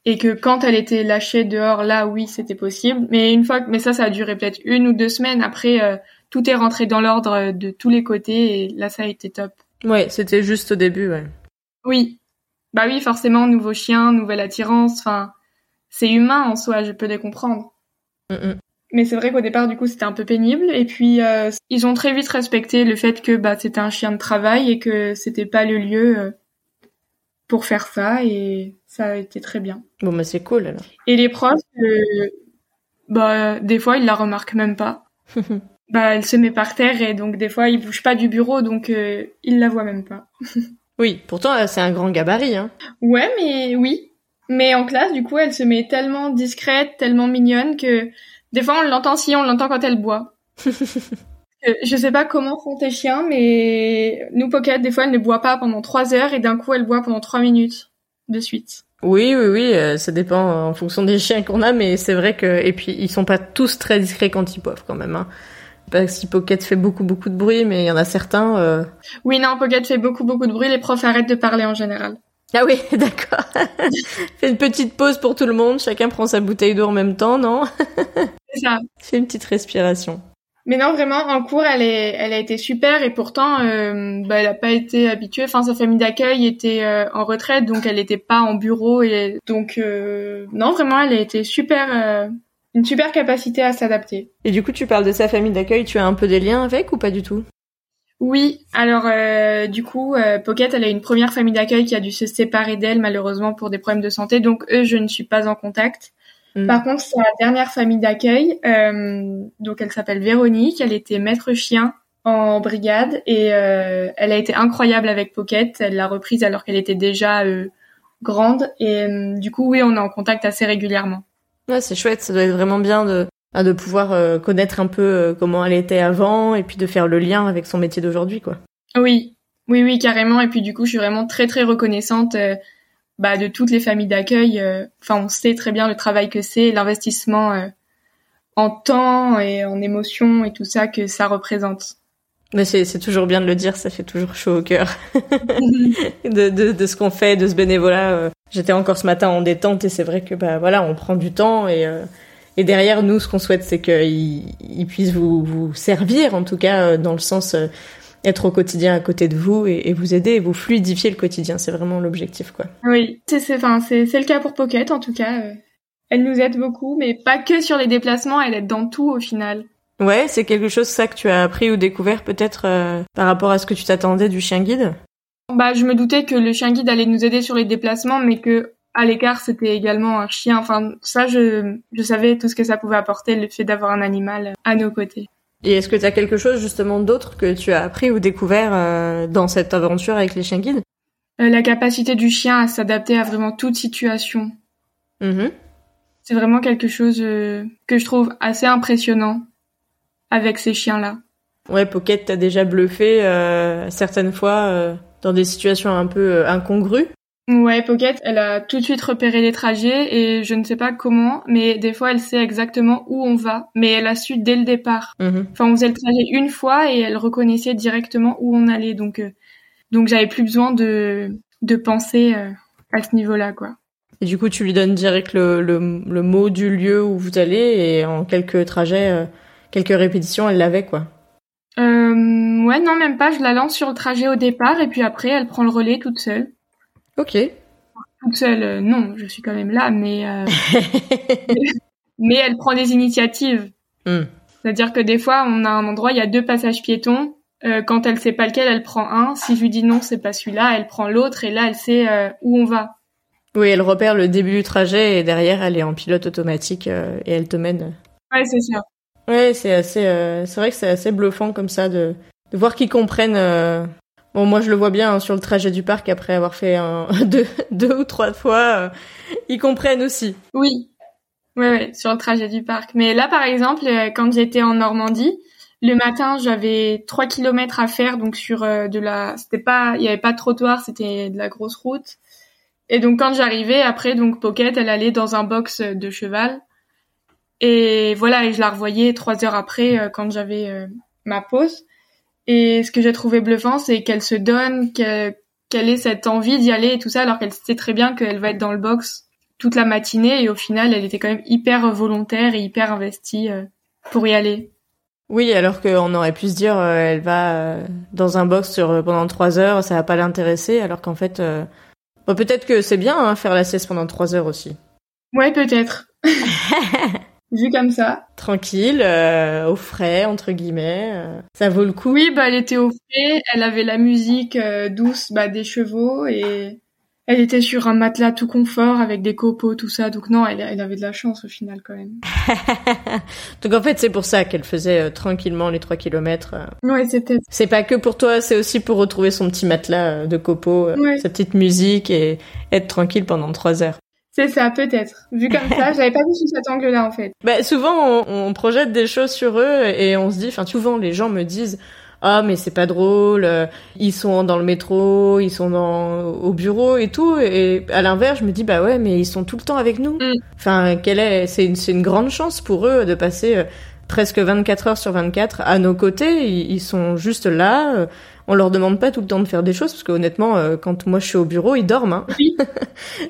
Et que quand elle était lâchée dehors, là, oui, c'était possible. Mais une fois... Mais ça a duré peut-être 1 ou 2 semaines. Après, tout est rentré dans l'ordre de tous les côtés, et là, ça a été top. Ouais, c'était juste au début, ouais. Oui. Bah oui, forcément, nouveau chien, nouvelle attirance, enfin, c'est humain en soi, je peux les comprendre. Mm-mm. Mais c'est vrai qu'au départ, du coup, c'était un peu pénible. Et puis, ils ont très vite respecté le fait que c'était un chien de travail et que c'était pas le lieu pour faire ça. Et ça a été très bien. Bon, mais c'est cool, alors. Et les profs, des fois, ils la remarquent même pas. Elle se met par terre et donc, des fois, ils bougent pas du bureau, donc ils la voient même pas. Oui, pourtant, c'est un grand gabarit, hein. Ouais, mais oui. Mais en classe, du coup, elle se met tellement discrète, tellement mignonne que... Des fois, on l'entend quand elle boit. Je sais pas comment font tes chiens, mais nous, Pocket, des fois, elle ne boit pas pendant 3 heures et d'un coup, elle boit pendant 3 minutes de suite. Oui, ça dépend en fonction des chiens qu'on a, mais c'est vrai que... Et puis, ils sont pas tous très discrets quand ils boivent, quand même, hein. Parce que Pocket fait beaucoup de bruit, mais il y en a certains... Oui, non, Pocket fait beaucoup de bruit, les profs arrêtent de parler en général. Ah oui, d'accord. Fais une petite pause pour tout le monde, chacun prend sa bouteille d'eau en même temps, non? C'est ça. Fais une petite respiration. Mais non, vraiment, en cours, elle a été super et pourtant, elle n'a pas été habituée. Enfin, sa famille d'accueil était en retraite, donc elle n'était pas en bureau. Et donc, non, vraiment, elle a été super, une super capacité à s'adapter. Et du coup, tu parles de sa famille d'accueil, tu as un peu des liens avec ou pas du tout? Oui, alors du coup, Pocket, elle a une première famille d'accueil qui a dû se séparer d'elle, malheureusement, pour des problèmes de santé. Donc, eux, je ne suis pas en contact. Mm. Par contre, sa dernière famille d'accueil, donc elle s'appelle Véronique, elle était maître chien en brigade et elle a été incroyable avec Pocket. Elle l'a reprise alors qu'elle était déjà grande. Et du coup, oui, on est en contact assez régulièrement. Ouais, c'est chouette, ça doit être vraiment bien de pouvoir connaître un peu comment elle était avant et puis de faire le lien avec son métier d'aujourd'hui, quoi. Oui, carrément. Et puis du coup, je suis vraiment très, très reconnaissante de toutes les familles d'accueil. On sait très bien le travail que c'est, l'investissement en temps et en émotion et tout ça que ça représente. Mais c'est toujours bien de le dire, ça fait toujours chaud au cœur de ce qu'on fait, de ce bénévolat. J'étais encore ce matin en détente et c'est vrai que on prend du temps et... Et derrière, nous, ce qu'on souhaite, c'est qu'ils puissent vous servir, en tout cas, dans le sens être au quotidien à côté de vous et vous aider, et vous fluidifier le quotidien. C'est vraiment l'objectif, quoi. Oui, c'est le cas pour Pocket, en tout cas. Elle nous aide beaucoup, mais pas que sur les déplacements, elle aide dans tout, au final. Ouais, c'est quelque chose, ça, que tu as appris ou découvert, peut-être, par rapport à ce que tu t'attendais du chien guide? Je me doutais que le chien guide allait nous aider sur les déplacements, mais que... À l'écart, c'était également un chien. Je savais tout ce que ça pouvait apporter, le fait d'avoir un animal à nos côtés. Et est-ce que tu as quelque chose, justement, d'autre que tu as appris ou découvert dans cette aventure avec les chiens guides? La capacité du chien à s'adapter à vraiment toute situation. Mmh. C'est vraiment quelque chose que je trouve assez impressionnant avec ces chiens-là. Ouais, Pocket t'a déjà bluffé certaines fois dans des situations un peu incongrues. Ouais, Pocket, elle a tout de suite repéré les trajets et je ne sais pas comment, mais des fois elle sait exactement où on va, mais elle a su dès le départ. Mmh. On faisait le trajet une fois et elle reconnaissait directement où on allait, donc j'avais plus besoin de penser à ce niveau-là, quoi. Et du coup, tu lui donnes direct le mot du lieu où vous allez et en quelques trajets, quelques répétitions, elle l'avait, quoi. Ouais, non, même pas, je la lance sur le trajet au départ et puis après elle prend le relais toute seule. Ok. Toute seule, non, je suis quand même là, mais mais elle prend des initiatives. Mm. C'est-à-dire que des fois, on a un endroit, il y a 2 passages piétons. Quand elle sait pas lequel, elle prend un. Si je lui dis non, c'est pas celui-là, elle prend l'autre et là, elle sait où on va. Oui, elle repère le début du trajet et derrière, elle est en pilote automatique et elle te mène. Ouais, c'est ça. Ouais, c'est vrai que c'est assez bluffant comme ça de voir qu'ils comprennent. Bon, moi, je le vois bien hein, sur le trajet du parc, après avoir fait deux ou trois fois, ils comprennent aussi. Oui, ouais, sur le trajet du parc. Mais là, par exemple, quand j'étais en Normandie, le matin, j'avais 3 kilomètres à faire, donc sur il n'y avait pas de trottoir, c'était de la grosse route. Et donc, quand j'arrivais, après, donc Pocket, elle allait dans un box de cheval. Et voilà, et je la revoyais 3 heures après, quand j'avais ma pause. Et ce que j'ai trouvé bluffant, c'est qu'elle se donne, qu'elle ait cette envie d'y aller et tout ça, alors qu'elle sait très bien qu'elle va être dans le box toute la matinée. Et au final, elle était quand même hyper volontaire et hyper investie pour y aller. Oui, alors qu'on aurait pu se dire, elle va dans un box pendant 3 heures, ça va pas l'intéresser. Alors qu'en fait, peut-être que c'est bien hein, faire la sieste pendant 3 heures aussi. Ouais, peut-être. vu comme ça. Tranquille, au frais, entre guillemets. Ça vaut le coup. Oui, bah, elle était au frais, elle avait la musique douce des chevaux et elle était sur un matelas tout confort avec des copeaux, tout ça. Donc non, elle avait de la chance au final quand même. Donc en fait, c'est pour ça qu'elle faisait tranquillement les 3 kilomètres. Oui, c'était... C'est pas que pour toi, c'est aussi pour retrouver son petit matelas de copeaux, ouais. Sa petite musique et être tranquille pendant 3 heures. C'est ça, peut-être. Vu comme ça, j'avais pas vu sous cet angle-là, en fait. Bah, souvent, on projette des choses sur eux et on se dit... Enfin, souvent, les gens me disent « Ah, mais c'est pas drôle, ils sont dans le métro, ils sont au bureau et tout. » Et à l'inverse, je me dis « Bah ouais, mais ils sont tout le temps avec nous. Mm. » Enfin, c'est une grande chance pour eux de passer presque 24 heures sur 24 à nos côtés. Ils sont juste là... On leur demande pas tout le temps de faire des choses parce que honnêtement, quand moi je suis au bureau, ils dorment. Hein. Oui.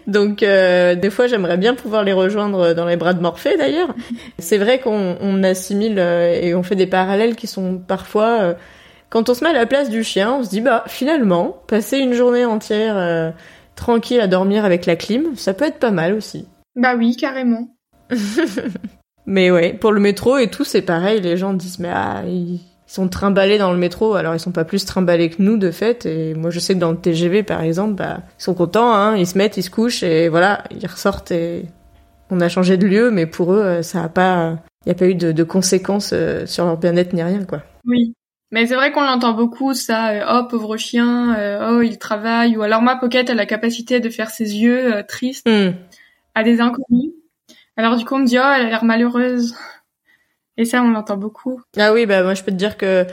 Donc des fois, j'aimerais bien pouvoir les rejoindre dans les bras de Morphée d'ailleurs. C'est vrai qu'on assimile et on fait des parallèles qui sont parfois. Quand on se met à la place du chien, on se dit finalement, passer une journée entière tranquille à dormir avec la clim, ça peut être pas mal aussi. Bah oui, carrément. Mais ouais, pour le métro et tout, c'est pareil. Les gens disent Ils sont trimballés dans le métro, alors ils sont pas plus trimballés que nous de fait, et moi je sais que dans le TGV par exemple, ils sont contents, hein, ils se mettent, ils se couchent, et voilà, ils ressortent et on a changé de lieu, mais pour eux, il n'y a pas eu de conséquences sur leur bien-être ni rien, quoi. Oui, mais c'est vrai qu'on l'entend beaucoup, ça, oh pauvre chien, oh il travaille, ou alors ma Pocket a la capacité de faire ses yeux tristes à des inconnus, alors du coup on me dit, oh elle a l'air malheureuse. Et ça, on l'entend beaucoup. Ah oui, moi, je peux te dire que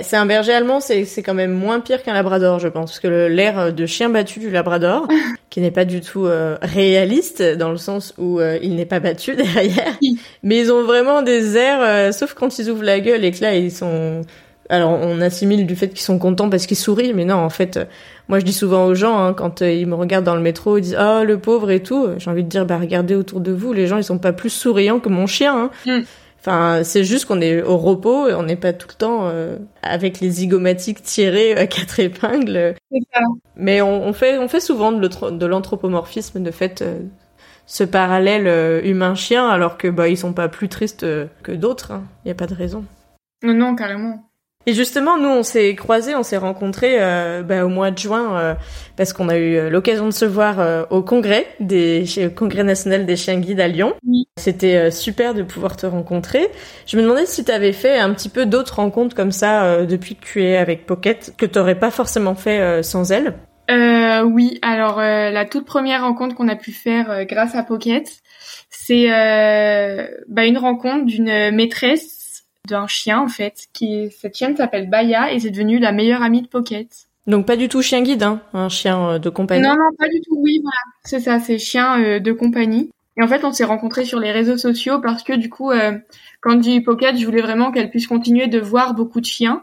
c'est un berger allemand, c'est quand même moins pire qu'un labrador, je pense. Parce que l'air de chien battu du labrador, qui n'est pas du tout réaliste, dans le sens où il n'est pas battu derrière. Mais ils ont vraiment des airs, sauf quand ils ouvrent la gueule et que là, ils sont... Alors, on assimile du fait qu'ils sont contents parce qu'ils sourient, mais non, en fait, moi, je dis souvent aux gens, hein, quand ils me regardent dans le métro, ils disent « Oh, le pauvre » et tout. J'ai envie de dire « Regardez autour de vous, les gens, ils sont pas plus souriants que mon chien. Hein. » Enfin, c'est juste qu'on est au repos et on n'est pas tout le temps avec les zygomatiques tirés à 4 épingles. C'est ça. Mais on fait souvent de l'anthropomorphisme, de fait, ce parallèle humain-chien, alors que ils sont pas plus tristes que d'autres. Hein. Y a pas de raison. Non, carrément. Et justement, nous, on s'est croisés, on s'est rencontrés au mois de juin parce qu'on a eu l'occasion de se voir au Congrès national des chiens guides à Lyon. Oui. C'était super de pouvoir te rencontrer. Je me demandais si tu avais fait un petit peu d'autres rencontres comme ça depuis que tu es avec Pocket, que tu n'aurais pas forcément fait sans elle. Oui, alors la toute première rencontre qu'on a pu faire grâce à Pocket, c'est une rencontre d'une maîtresse d'un chien, en fait. Cette chienne s'appelle Baya et c'est devenue la meilleure amie de Pocket. Donc, pas du tout chien guide, hein, un chien de compagnie. Non, pas du tout, oui, voilà. C'est ça, c'est chien de compagnie. Et en fait, on s'est rencontrés sur les réseaux sociaux parce que, du coup, quand j'ai eu Pocket, je voulais vraiment qu'elle puisse continuer de voir beaucoup de chiens.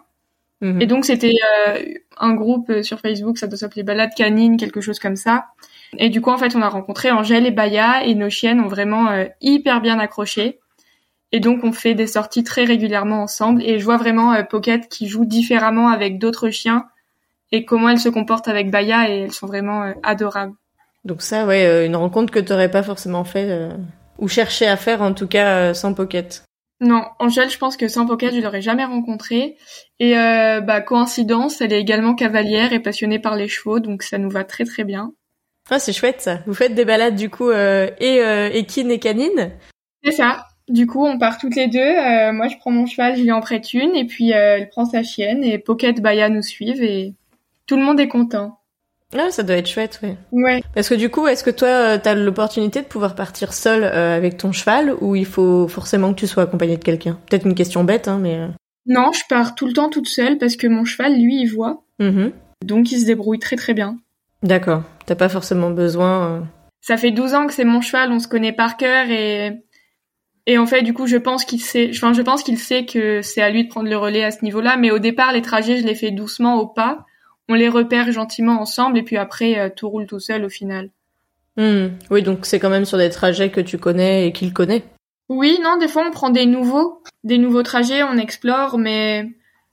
Mm-hmm. Et donc, c'était un groupe sur Facebook, ça doit s'appeler Balade Canine, quelque chose comme ça. Et du coup, en fait, on a rencontré Angèle et Baya et nos chiennes ont vraiment hyper bien accroché. Et donc, on fait des sorties très régulièrement ensemble. Et je vois vraiment Pocket qui joue différemment avec d'autres chiens et comment elle se comporte avec Baya. Et elles sont vraiment adorables. Donc ça, ouais, une rencontre que t'aurais pas forcément fait ou cherché à faire, en tout cas, sans Pocket. Non, Angèle, je pense que sans Pocket, je l'aurais jamais rencontrée. Et coïncidence, elle est également cavalière et passionnée par les chevaux. Donc ça nous va très, très bien. Ah, c'est chouette, ça. Vous faites des balades, du coup, équine et canine. C'est ça. Du coup, on part toutes les deux. Moi, je prends mon cheval, je lui en prête une. Et puis, elle prend sa chienne. Et Pocket, Baya nous suivent. Et tout le monde est content. Ah, ça doit être chouette, oui. Ouais. Parce que du coup, est-ce que toi, t'as l'opportunité de pouvoir partir seule avec ton cheval ou il faut forcément que tu sois accompagnée de quelqu'un? Peut-être une question bête, hein, mais... Non, je pars tout le temps toute seule parce que mon cheval, lui, il voit. Mm-hmm. Donc, il se débrouille très, très bien. D'accord. T'as pas forcément besoin... Ça fait 12 ans que c'est mon cheval. On se connaît par cœur et... Et en fait, du coup, je pense qu'il sait que c'est à lui de prendre le relais à ce niveau-là. Mais au départ, les trajets, je les fais doucement au pas. On les repère gentiment ensemble. Et puis après, tout roule tout seul au final. Mmh. Oui, donc c'est quand même sur des trajets que tu connais et qu'il connaît. Oui, non, des fois, on prend des nouveaux trajets, on explore. Mais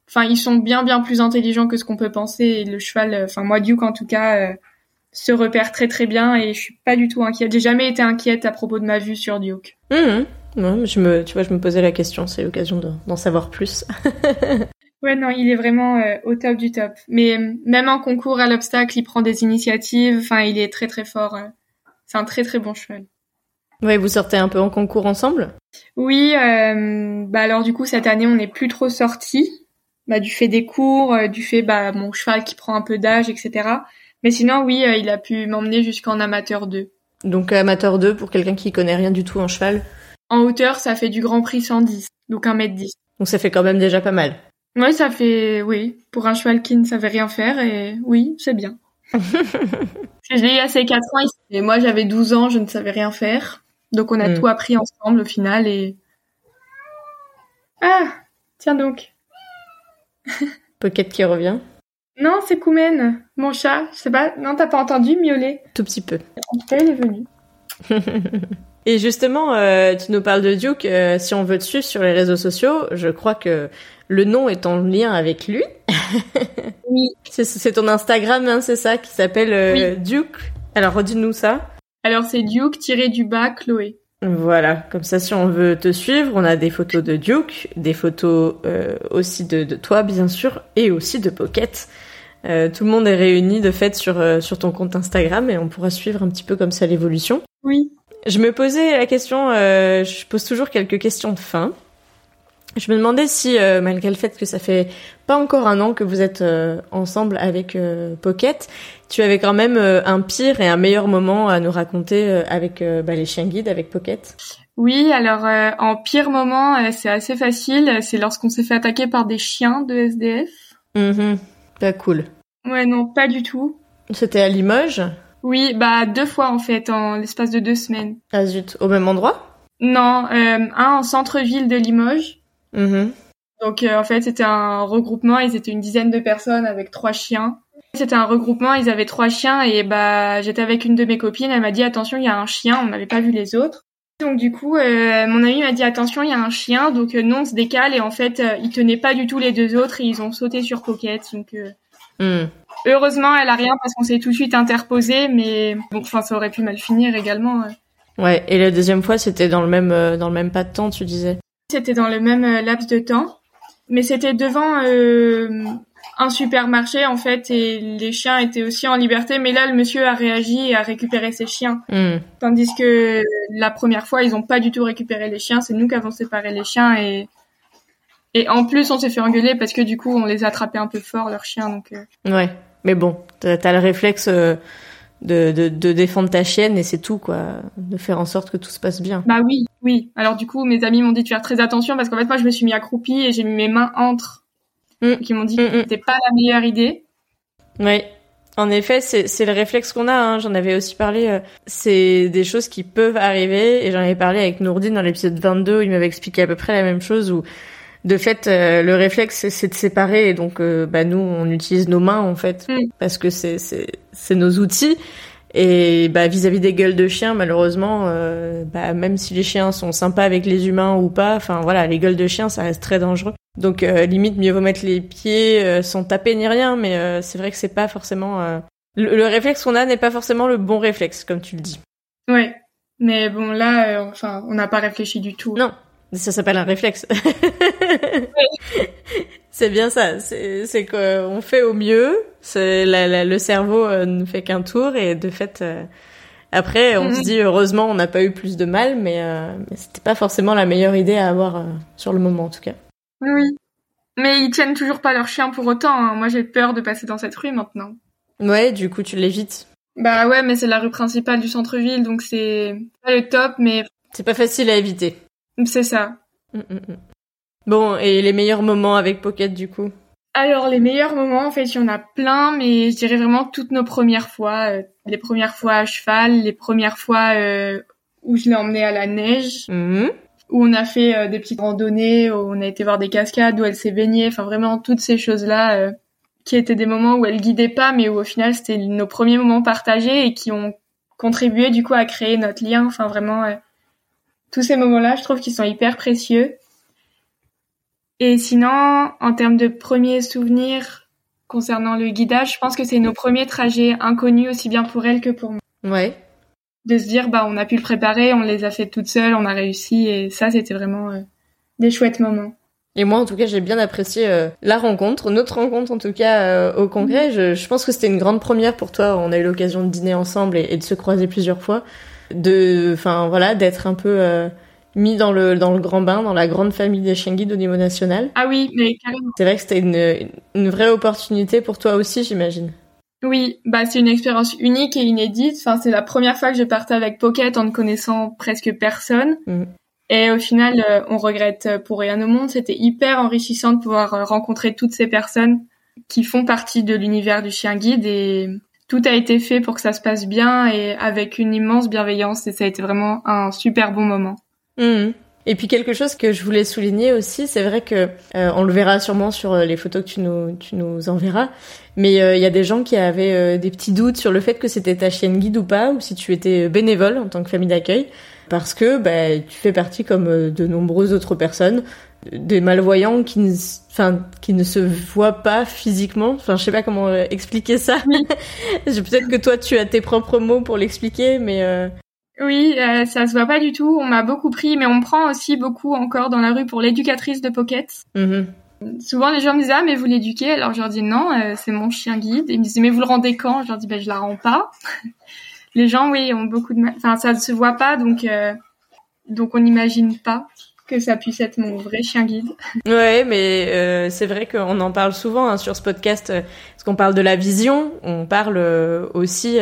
enfin, ils sont bien, bien plus intelligents que ce qu'on peut penser. Et le cheval, moi, Duke, en tout cas, se repère très, très bien. Et je suis pas du tout inquiète. J'ai jamais été inquiète à propos de ma vue sur Duke. Mmh. Ouais, je me posais la question, c'est l'occasion d'en savoir plus. Ouais, non, il est vraiment au top du top. Mais même en concours à l'obstacle, il prend des initiatives, enfin, il est très très fort. C'est un très très bon cheval. Ouais, vous sortez un peu en concours ensemble ? Oui, alors du coup, cette année, on n'est plus trop sortis, du fait des cours, du fait mon cheval qui prend un peu d'âge, etc. Mais sinon, oui, il a pu m'emmener jusqu'en amateur 2. Donc amateur 2, pour quelqu'un qui connaît rien du tout en cheval ? En hauteur, ça fait du Grand Prix 110, donc 1m10. Donc ça fait quand même déjà pas mal. Ouais, ça fait... Oui, pour un cheval qui ne savait rien faire, et oui, c'est bien. Je l'ai eu à ses 4 ans, et moi j'avais 12 ans, je ne savais rien faire. Donc on a tout appris ensemble au final, et... Ah, tiens donc. Pocket qui revient. Non, c'est Koumen, mon chat, je sais pas... Non, t'as pas entendu miauler ? Tout petit peu. En tout cas, il est venu. Et justement, tu nous parles de Duke, si on veut te suivre sur les réseaux sociaux, je crois que le nom est en lien avec lui. Oui. C'est ton Instagram, hein, c'est ça, qui s'appelle oui. Duke. Alors, redis-nous ça. Alors, c'est Duke-Chloé. Voilà, comme ça, si on veut te suivre, on a des photos de Duke, des photos aussi de toi, bien sûr, et aussi de Pocket. Tout le monde est réuni, de fait, sur ton compte Instagram, et on pourra suivre un petit peu comme ça l'évolution. Oui. Je me posais la question, je pose toujours quelques questions de fin. Je me demandais si, malgré le fait que ça fait pas encore un an que vous êtes ensemble avec Pocket, tu avais quand même un pire et un meilleur moment à nous raconter avec les chiens guides, avec Pocket. Oui, alors en pire moment, c'est assez facile, c'est lorsqu'on s'est fait attaquer par des chiens de SDF. Pas cool. Ouais, non, pas du tout. C'était à Limoges ? Oui, 2 fois en fait, en l'espace de 2 semaines. Ah zut, au même endroit ? Non, un en centre-ville de Limoges. Donc en fait, c'était un regroupement, ils étaient une dizaine de personnes avec 3 chiens. C'était un regroupement, ils avaient 3 chiens et j'étais avec une de mes copines, elle m'a dit attention, il y a un chien, on n'avait pas vu les autres. Donc du coup, mon ami m'a dit attention, il y a un chien, donc non, on se décale et en fait, ils tenaient pas du tout les 2 autres et ils ont sauté sur Pocket, donc... Heureusement, elle a rien parce qu'on s'est tout de suite interposé, mais bon, enfin, ça aurait pu mal finir également. Ouais, et la deuxième fois, c'était dans le même pas de temps, tu disais. C'était dans le même laps de temps, mais c'était devant un supermarché en fait, et les chiens étaient aussi en liberté. Mais là, le monsieur a réagi et a récupéré ses chiens, tandis que la première fois, ils ont pas du tout récupéré les chiens. C'est nous qui avons séparé les chiens et. Et en plus, on s'est fait engueuler parce que du coup, on les a attrapés un peu fort, leurs chiens. Donc, Ouais, mais bon, t'as le réflexe de défendre ta chienne et c'est tout, quoi. De faire en sorte que tout se passe bien. Bah oui, oui. Alors du coup, mes amis m'ont dit de faire très attention parce qu'en fait, moi, je me suis mis accroupie et j'ai mis mes mains entre. Donc, ils m'ont dit que c'était pas la meilleure idée. Ouais. En effet, c'est le réflexe qu'on a, hein. J'en avais aussi parlé, c'est des choses qui peuvent arriver et j'en avais parlé avec Nourdine dans l'épisode 22 où il m'avait expliqué à peu près la même chose où de fait, le réflexe, c'est de séparer. Et donc, nous, on utilise nos mains, en fait, parce que c'est nos outils. Et vis-à-vis des gueules de chiens, malheureusement, même si les chiens sont sympas avec les humains ou pas, enfin voilà, les gueules de chiens, ça reste très dangereux. Donc, limite, mieux vaut mettre les pieds sans taper ni rien. Mais c'est vrai que c'est pas forcément... Le réflexe qu'on a n'est pas forcément le bon réflexe, comme tu le dis. Ouais, mais bon, là, on n'a pas réfléchi du tout. Non. Ça s'appelle un réflexe. C'est bien ça. C'est qu'on fait au mieux. C'est le cerveau ne fait qu'un tour et de fait, après, on se dit heureusement on n'a pas eu plus de mal, mais c'était pas forcément la meilleure idée à avoir sur le moment en tout cas. Oui. Mais ils tiennent toujours pas leur chien pour autant. Hein. Moi, j'ai peur de passer dans cette rue maintenant. Ouais, du coup, tu l'évites. Bah ouais, mais c'est la rue principale du centre-ville, donc c'est pas le top, mais c'est pas facile à éviter. C'est ça. Bon, et les meilleurs moments avec Pocket, du coup ? Alors, les meilleurs moments, en fait, il y en a plein, mais je dirais vraiment toutes nos premières fois. Les premières fois à cheval, les premières fois où je l'ai emmené à la neige, où on a fait des petites randonnées, où on a été voir des cascades, où elle s'est baignée, enfin vraiment toutes ces choses-là, qui étaient des moments où elle guidait pas, mais où au final, c'était nos premiers moments partagés et qui ont contribué, du coup, à créer notre lien, enfin vraiment... Tous ces moments-là, je trouve qu'ils sont hyper précieux. Et sinon, en termes de premiers souvenirs concernant le guidage, je pense que c'est nos premiers trajets inconnus, aussi bien pour elle que pour moi. Ouais. de se dire bah on a pu le préparer, on les a fait toutes seules, on a réussi, et ça c'était vraiment des chouettes moments. Et moi en tout cas j'ai bien apprécié notre rencontre en tout cas au congrès. Je pense que c'était une grande première pour toi. On a eu l'occasion de dîner ensemble et de se croiser plusieurs fois, d'être un peu mis dans le grand bain, dans la grande famille des chiens guides au niveau national. Ah oui, mais carrément. C'est vrai que c'était une vraie opportunité pour toi aussi, j'imagine. Oui, bah c'est une expérience unique et inédite. Enfin, c'est la première fois que je partais avec Pocket en ne connaissant presque personne. Mmh. Et au final, on regrette pour rien au monde. C'était hyper enrichissant de pouvoir rencontrer toutes ces personnes qui font partie de l'univers du chien guide, et tout a été fait pour que ça se passe bien et avec une immense bienveillance, et ça a été vraiment un super bon moment. Mmh. Et puis quelque chose que je voulais souligner aussi, c'est vrai que on le verra sûrement sur les photos que tu nous enverras, mais il y a des gens qui avaient des petits doutes sur le fait que c'était ta chienne guide ou pas, ou si tu étais bénévole en tant que famille d'accueil, parce que tu fais partie, comme de nombreuses autres personnes, des malvoyants qui ne se voient pas physiquement. Enfin, je sais pas comment expliquer ça. Peut-être que toi tu as tes propres mots pour l'expliquer, mais oui, ça se voit pas du tout. On m'a beaucoup pris, mais on me prend aussi beaucoup encore dans la rue pour l'éducatrice de Pocket. Mmh. Souvent, les gens me disent « Ah, mais vous l'éduquez ?» Alors, je leur dis « Non, c'est mon chien guide. » Ils me disent « Mais vous le rendez quand ?» Je leur dis « Ben, je la rends pas. » Les gens, oui, ont beaucoup de mal. Enfin, ça ne se voit pas, donc on n'imagine pas que ça puisse être mon vrai chien guide. Ouais, mais c'est vrai qu'on en parle souvent sur ce podcast, parce qu'on parle de la vision, on parle aussi...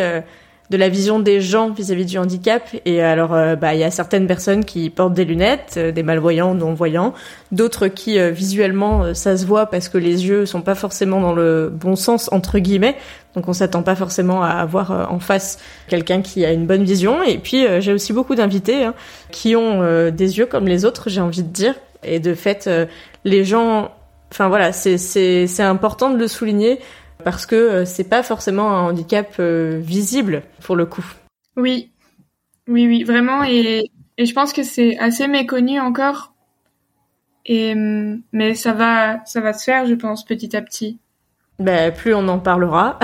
de la vision des gens vis-à-vis du handicap. Et alors, il y a certaines personnes qui portent des lunettes, des malvoyants, non-voyants, d'autres qui, visuellement, ça se voit parce que les yeux sont pas forcément dans le bon sens, entre guillemets. Donc, on s'attend pas forcément à avoir en face quelqu'un qui a une bonne vision. Et puis, j'ai aussi beaucoup d'invités qui ont des yeux comme les autres, j'ai envie de dire. Et de fait, les gens... Enfin, voilà, c'est important de le souligner, parce que c'est pas forcément un handicap visible pour le coup. Oui, vraiment, et je pense que c'est assez méconnu encore, mais ça va se faire, je pense, petit à petit. Plus on en parlera,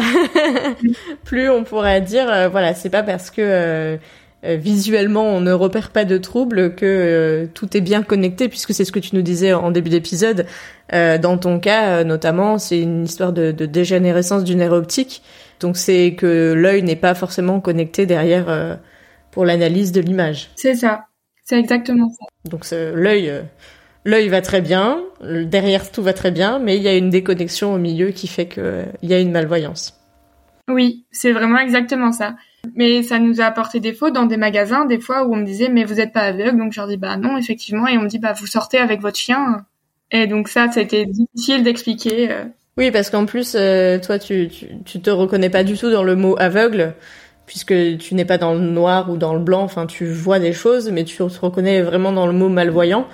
plus on pourra dire c'est pas parce que visuellement on ne repère pas de troubles que tout est bien connecté, puisque c'est ce que tu nous disais en début d'épisode. Dans ton cas notamment, c'est une histoire de dégénérescence du nerf optique, donc c'est que l'œil n'est pas forcément connecté derrière pour l'analyse de l'image. C'est ça, c'est exactement ça. Donc l'œil va très bien, derrière tout va très bien, mais il y a une déconnexion au milieu qui fait qu'il y a une malvoyance. Oui, c'est vraiment exactement ça. Mais ça nous a apporté défaut dans des magasins, des fois, où on me disait « mais vous êtes pas aveugle ?» Donc je leur dis « bah non, effectivement », et on me dit « bah vous sortez avec votre chien ». Et donc ça a été difficile d'expliquer. Oui, parce qu'en plus, toi, tu te reconnais pas du tout dans le mot aveugle, puisque tu n'es pas dans le noir ou dans le blanc. Enfin, tu vois des choses, mais tu te reconnais vraiment dans le mot malvoyant,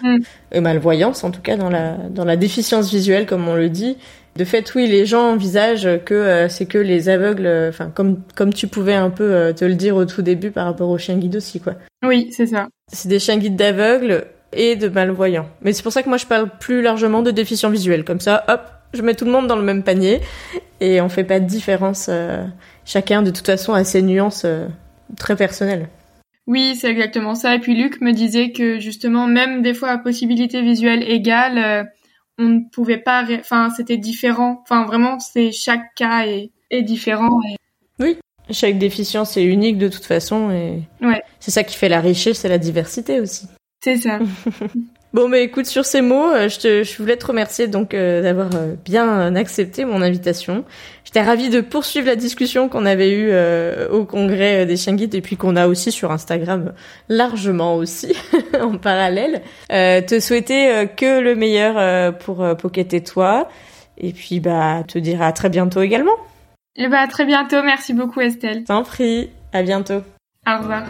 et malvoyance en tout cas, dans la déficience visuelle, comme on le dit. De fait, oui, les gens envisagent que c'est que les aveugles, comme tu pouvais un peu te le dire au tout début par rapport aux chiens guides aussi, quoi. Oui, c'est ça. C'est des chiens guides d'aveugles et de malvoyants. Mais c'est pour ça que moi, je parle plus largement de déficients visuels. Comme ça, hop, je mets tout le monde dans le même panier et on fait pas de différence. Chacun, de toute façon, a ses nuances très personnelles. Oui, c'est exactement ça. Et puis Luc me disait que, justement, même des fois à possibilité visuelle égale... on ne pouvait pas... c'était différent. Enfin, vraiment, chaque cas est différent. Et... Oui, chaque déficience est unique de toute façon. Et... Ouais. C'est ça qui fait la richesse, c'est la diversité aussi. C'est ça. Bon, mais écoute, sur ces mots, je voulais te remercier donc d'avoir bien accepté mon invitation. J'étais ravie de poursuivre la discussion qu'on avait eue au congrès des chiens guides, et puis qu'on a aussi sur Instagram largement aussi en parallèle. Te souhaiter que le meilleur pour Pocket et toi, et puis te dire à très bientôt également. Et à très bientôt, merci beaucoup Estelle. T'en prie, à bientôt. Au revoir.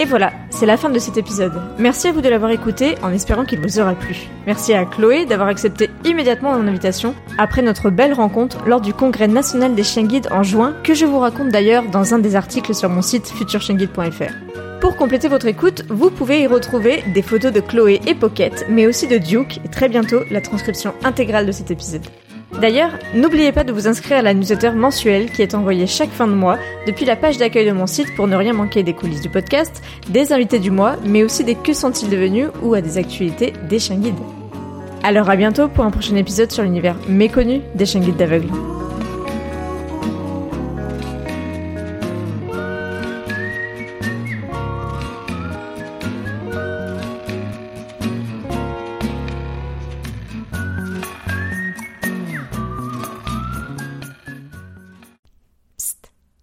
Et voilà, c'est la fin de cet épisode. Merci à vous de l'avoir écouté, en espérant qu'il vous aura plu. Merci à Chloé d'avoir accepté immédiatement mon invitation après notre belle rencontre lors du Congrès national des chiens guides en juin, que je vous raconte d'ailleurs dans un des articles sur mon site futurchienguide.fr. Pour compléter votre écoute, vous pouvez y retrouver des photos de Chloé et Pocket, mais aussi de Duke, et très bientôt la transcription intégrale de cet épisode. D'ailleurs, n'oubliez pas de vous inscrire à la newsletter mensuelle qui est envoyée chaque fin de mois depuis la page d'accueil de mon site pour ne rien manquer des coulisses du podcast, des invités du mois, mais aussi des que sont-ils devenus ou à des actualités des chiens guides. Alors à bientôt pour un prochain épisode sur l'univers méconnu des chiens guides d'aveugles.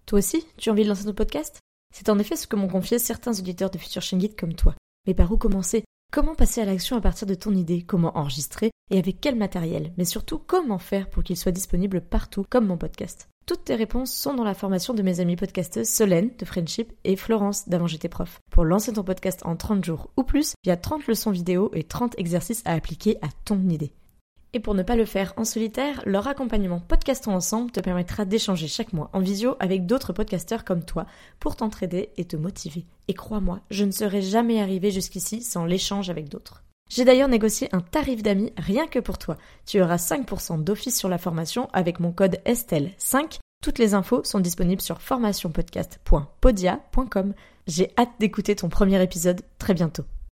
Toi aussi, tu as envie de lancer ton podcast ? C'est en effet ce que m'ont confié certains auditeurs de Futur Chien Guide comme toi. Mais par où commencer ? Comment passer à l'action à partir de ton idée ? Comment enregistrer ? Et avec quel matériel ? Mais surtout, comment faire pour qu'il soit disponible partout, comme mon podcast ? Toutes tes réponses sont dans la formation de mes amies podcasteuses Solène de Friendship et Florence d'Avant J'étais Prof. Pour lancer ton podcast en 30 jours ou plus, il y a 30 leçons vidéo et 30 exercices à appliquer à ton idée. Et pour ne pas le faire en solitaire, leur accompagnement Podcastons Ensemble te permettra d'échanger chaque mois en visio avec d'autres podcasteurs comme toi pour t'entraider et te motiver. Et crois-moi, je ne serais jamais arrivée jusqu'ici sans l'échange avec d'autres. J'ai d'ailleurs négocié un tarif d'amis rien que pour toi. Tu auras 5% d'office sur la formation avec mon code Estelle5. Toutes les infos sont disponibles sur formationpodcast.podia.com. J'ai hâte d'écouter ton premier épisode très bientôt.